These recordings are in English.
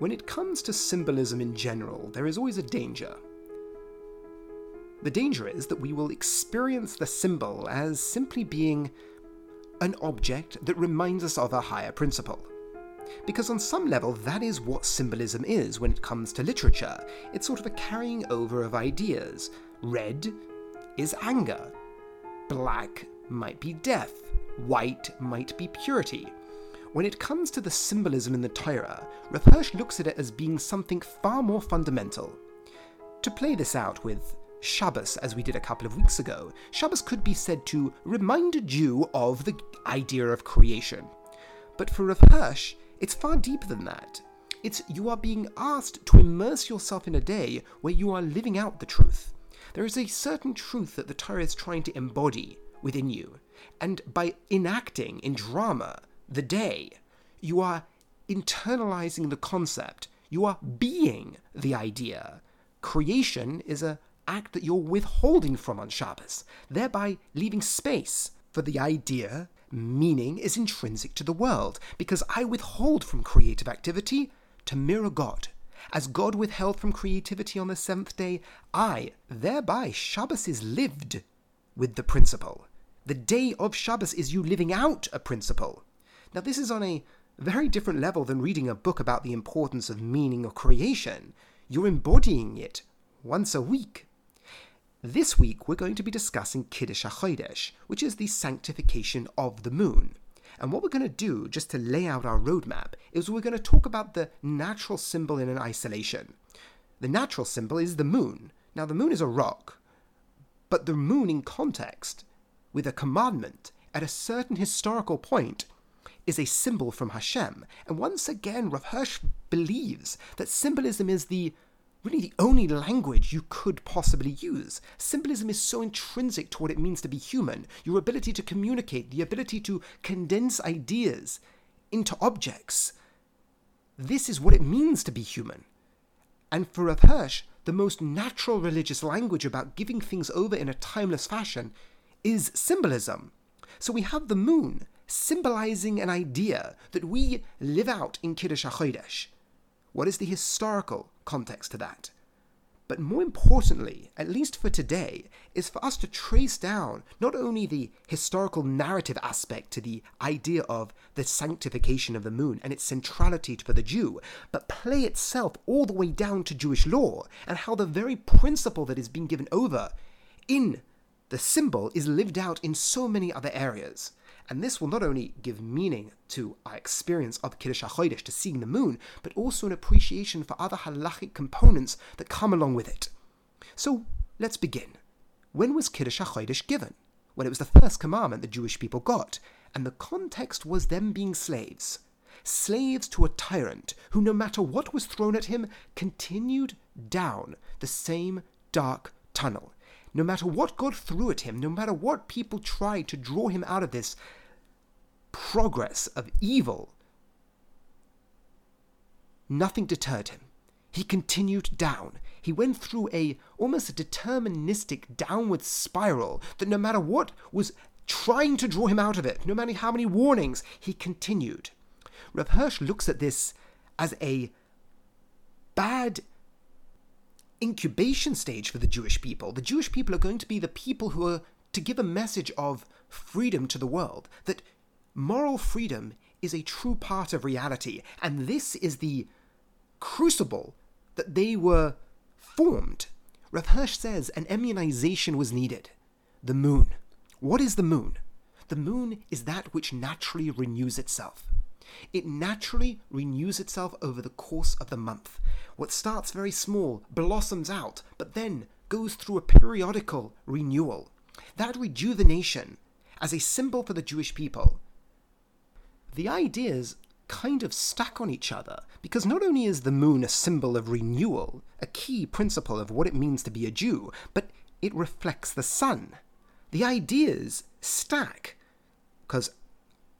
When it comes to symbolism in general, there is always a danger. The danger is that we will experience the symbol as simply being an object that reminds us of a higher principle. Because on some level, that is what symbolism is when it comes to literature. It's sort of a carrying over of ideas. Red is anger. Black might be death. White might be purity. When it comes to the symbolism in the Torah, Rav Hirsch looks at it as being something far more fundamental. To play this out with Shabbos, as we did a couple of weeks ago, Shabbos could be said to remind a Jew of the idea of creation. But for Rav Hirsch, it's far deeper than that. It's you are being asked to immerse yourself in a day where you are living out the truth. There is a certain truth that the Torah is trying to embody within you, and by enacting in drama the day, you are internalizing the concept. You are being the idea. Creation is an act that you're withholding from on Shabbos, thereby leaving space for the idea. Meaning is intrinsic to the world, because I withhold from creative activity to mirror God. As God withheld from creativity on the seventh day, I, thereby, Shabbos is lived with the principle. The day of Shabbos is you living out a principle. Now, this is on a very different level than reading a book about the importance of meaning or creation. You're embodying it once a week. This week, we're going to be discussing Kiddush HaChodesh, which is the sanctification of the moon. And what we're going to do, just to lay out our roadmap, is we're going to talk about the natural symbol in an isolation. The natural symbol is the moon. Now, the moon is a rock, but the moon in context, with a commandment at a certain historical point, is a symbol from Hashem. And once again, Rav Hirsch believes that symbolism is really the only language you could possibly use. Symbolism is so intrinsic to what it means to be human. Your ability to communicate, the ability to condense ideas into objects. This is what it means to be human. And for Rav Hirsch, the most natural religious language about giving things over in a timeless fashion is symbolism. So we have the moon symbolizing an idea that we live out in Kiddush HaChodesh. What is the historical context to that? But more importantly, at least for today, is for us to trace down not only the historical narrative aspect to the idea of the sanctification of the moon and its centrality for the Jew, but play itself all the way down to Jewish law and how the very principle that is being given over in the symbol is lived out in so many other areas. And this will not only give meaning to our experience of Kiddush HaChodesh, to seeing the moon, but also an appreciation for other halachic components that come along with it. So, let's begin. When was Kiddush HaChodesh given? Well, it was the first commandment the Jewish people got, and the context was them being slaves. Slaves to a tyrant who, no matter what was thrown at him, continued down the same dark tunnel. No matter what God threw at him, no matter what people tried to draw him out of this progress of evil, nothing deterred him. He continued down. He went through almost a deterministic downward spiral that no matter what was trying to draw him out of it, no matter how many warnings, he continued. Rav Hirsch looks at this as a bad incubation stage for the Jewish people. The Jewish people are going to be the people who are to give a message of freedom to the world, that moral freedom is a true part of reality, and this is the crucible that they were formed. Rav Hirsch says an immunization was needed. The moon. What is the moon? The moon is that which naturally renews itself. It naturally renews itself over the course of the month. What starts very small blossoms out, but then goes through a periodical renewal. That rejuvenation as a symbol for the Jewish people. The ideas kind of stack on each other, because not only is the moon a symbol of renewal, a key principle of what it means to be a Jew, but it reflects the sun. The ideas stack, because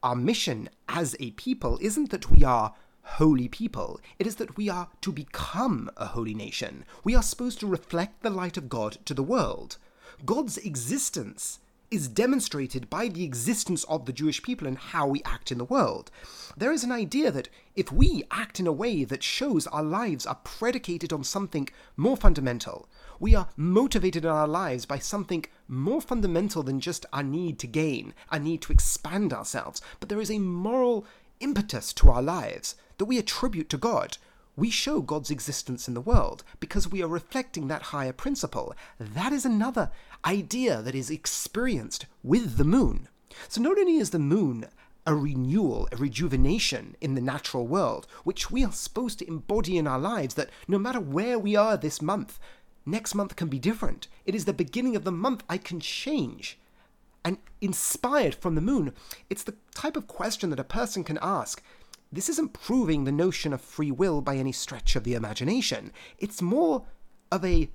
our mission as a people isn't that we are holy people. It is that we are to become a holy nation. We are supposed to reflect the light of God to the world. God's existence is demonstrated by the existence of the Jewish people and how we act in the world. There is an idea that if we act in a way that shows our lives are predicated on something more fundamental, we are motivated in our lives by something more fundamental than just our need to gain, our need to expand ourselves, but there is a moral impetus to our lives that we attribute to God. We show God's existence in the world because we are reflecting that higher principle. That is another idea that is experienced with the moon. So not only is the moon a renewal, a rejuvenation in the natural world, which we are supposed to embody in our lives, that no matter where we are this month, next month can be different. It is the beginning of the month. I can change. And inspired from the moon, it's the type of question that a person can ask. This isn't proving the notion of free will by any stretch of the imagination. It's more of a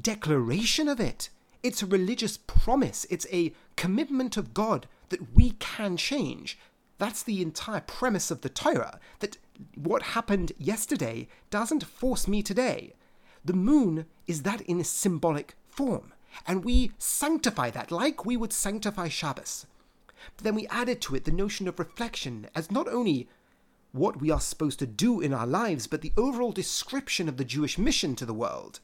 declaration of it. It's a religious promise. It's a commitment of God that we can change. That's the entire premise of the Torah, that what happened yesterday doesn't force me today. The moon is that in a symbolic form, and we sanctify that like we would sanctify Shabbos. But then we added to it the notion of reflection as not only what we are supposed to do in our lives, but the overall description of the Jewish mission to the world,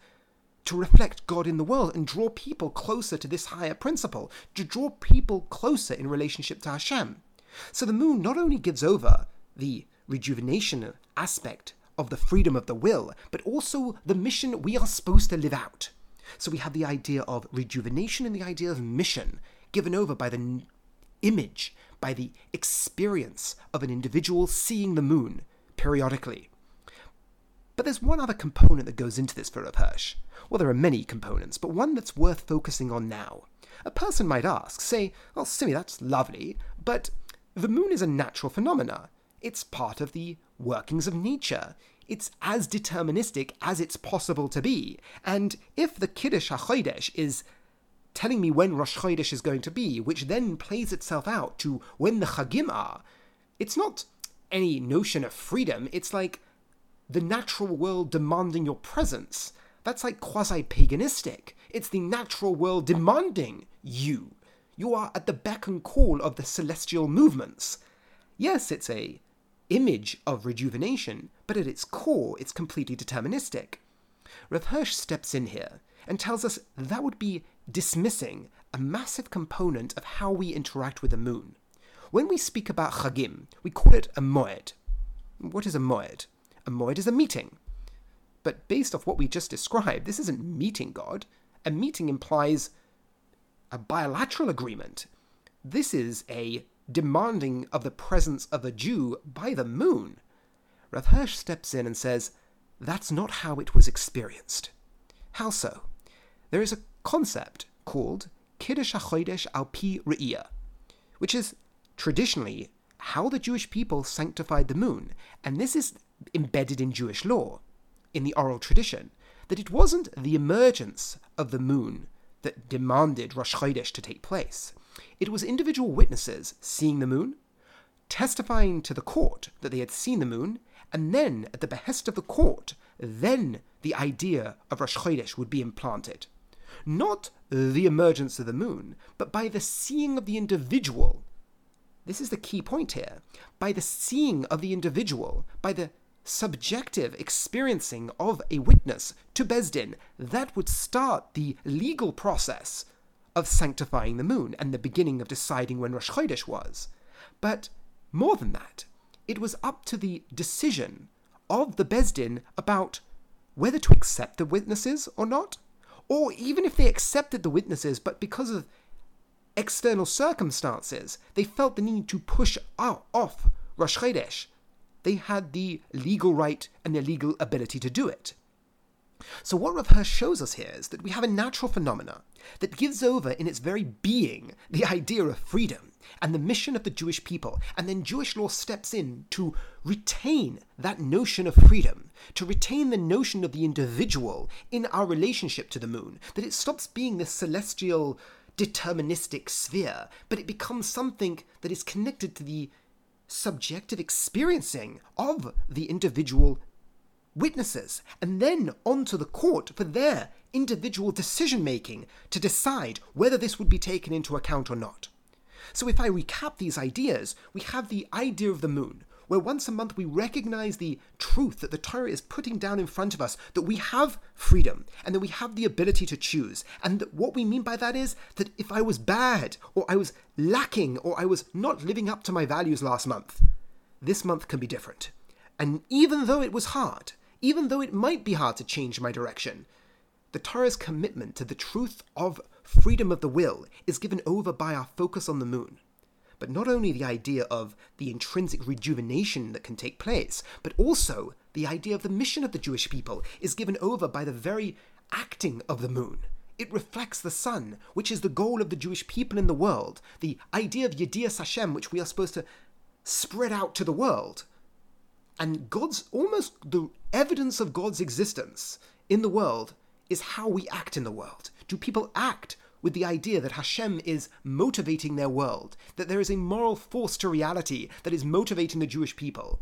to reflect God in the world and draw people closer to this higher principle, to draw people closer in relationship to Hashem. So the moon not only gives over the rejuvenation aspect of the freedom of the will, but also the mission we are supposed to live out. So we have the idea of rejuvenation and the idea of mission given over by the image, by the experience of an individual seeing the moon periodically. But there's one other component that goes into this for Rav Hirsch. Well, there are many components, but one that's worth focusing on now. A person might ask, say, well, Simi, that's lovely, but the moon is a natural phenomena. It's part of the workings of nature. It's as deterministic as it's possible to be. And if the Kiddush HaChodesh is telling me when Rosh Chodesh is going to be, which then plays itself out to when the Chagim are, it's not any notion of freedom, it's like the natural world demanding your presence. That's like quasi-paganistic. It's the natural world demanding you. You are at the beck and call of the celestial movements. Yes, it's a image of rejuvenation, but at its core, it's completely deterministic. Rav Hirsch steps in here and tells us that would be dismissing a massive component of how we interact with the moon. When we speak about Chagim, we call it a moed. What is a moed? A moed is a meeting. But based off what we just described, this isn't meeting God. A meeting implies a bilateral agreement. This is a demanding of the presence of a Jew by the moon. Rav Hirsch steps in and says, that's not how it was experienced. How so? There is a concept called Kiddush HaChodesh al Pi Re'iyah, which is traditionally how the Jewish people sanctified the moon, and this is embedded in Jewish law, in the oral tradition, that it wasn't the emergence of the moon that demanded Rosh Chodesh to take place. It was individual witnesses seeing the moon, testifying to the court that they had seen the moon, and then, at the behest of the court, then the idea of Rosh Chodesh would be implanted. Not the emergence of the moon, but by the seeing of the individual. This is the key point here. By the seeing of the individual, by the subjective experiencing of a witness to Beis Din, that would start the legal process of sanctifying the moon and the beginning of deciding when Rosh Chodesh was. But more than that, it was up to the decision of the Beis Din about whether to accept the witnesses or not, or even if they accepted the witnesses, but because of external circumstances, they felt the need to push off Rosh Chodesh. They had the legal right and the legal ability to do it. So what Rav Hirsch shows us here is that we have a natural phenomena that gives over in its very being the idea of freedom and the mission of the Jewish people, and then Jewish law steps in to retain that notion of freedom, to retain the notion of the individual in our relationship to the moon, that it stops being this celestial deterministic sphere, but it becomes something that is connected to the subjective experiencing of the individual witnesses, and then onto the court for their individual decision-making to decide whether this would be taken into account or not. So if I recap these ideas, we have the idea of the moon, where once a month we recognize the truth that the Torah is putting down in front of us, that we have freedom, and that we have the ability to choose. And that what we mean by that is that if I was bad, or I was lacking, or I was not living up to my values last month, this month can be different. And even though it was hard, even though it might be hard to change my direction, the Torah's commitment to the truth of freedom of the will is given over by our focus on the moon. But not only the idea of the intrinsic rejuvenation that can take place, but also the idea of the mission of the Jewish people is given over by the very acting of the moon. It reflects the sun, which is the goal of the Jewish people in the world. The idea of Yedi'ah Hashem, which we are supposed to spread out to the world. And God's, almost the evidence of God's existence in the world is how we act in the world. Do people act with the idea that Hashem is motivating their world, that there is a moral force to reality that is motivating the Jewish people?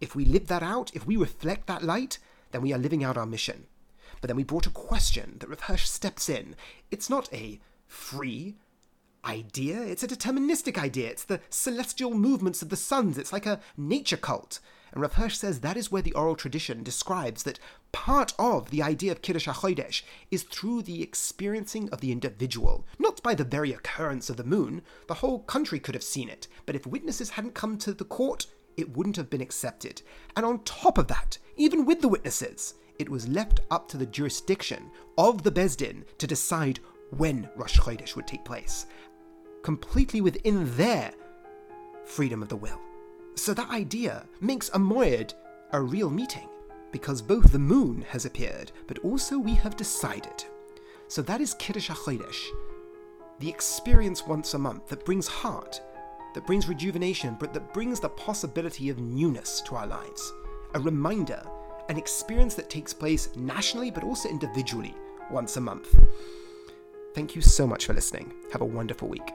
If we live that out, if we reflect that light, then we are living out our mission. But then we brought a question that Rav Hirsch steps in. It's not a free idea, it's a deterministic idea. It's the celestial movements of the suns. It's like a nature cult. And Rav Hirsch says that is where the oral tradition describes that part of the idea of Kiddush HaChodesh is through the experiencing of the individual, not by the very occurrence of the moon. The whole country could have seen it, but if witnesses hadn't come to the court, it wouldn't have been accepted. And on top of that, even with the witnesses, it was left up to the jurisdiction of the Beis Din to decide when Rosh Chodesh would take place, completely within their freedom of the will. So that idea makes a moed a real meeting, because both the moon has appeared, but also we have decided. So that is Kiddush HaChodesh, the experience once a month that brings heart, that brings rejuvenation, but that brings the possibility of newness to our lives. A reminder, an experience that takes place nationally, but also individually, once a month. Thank you so much for listening. Have a wonderful week.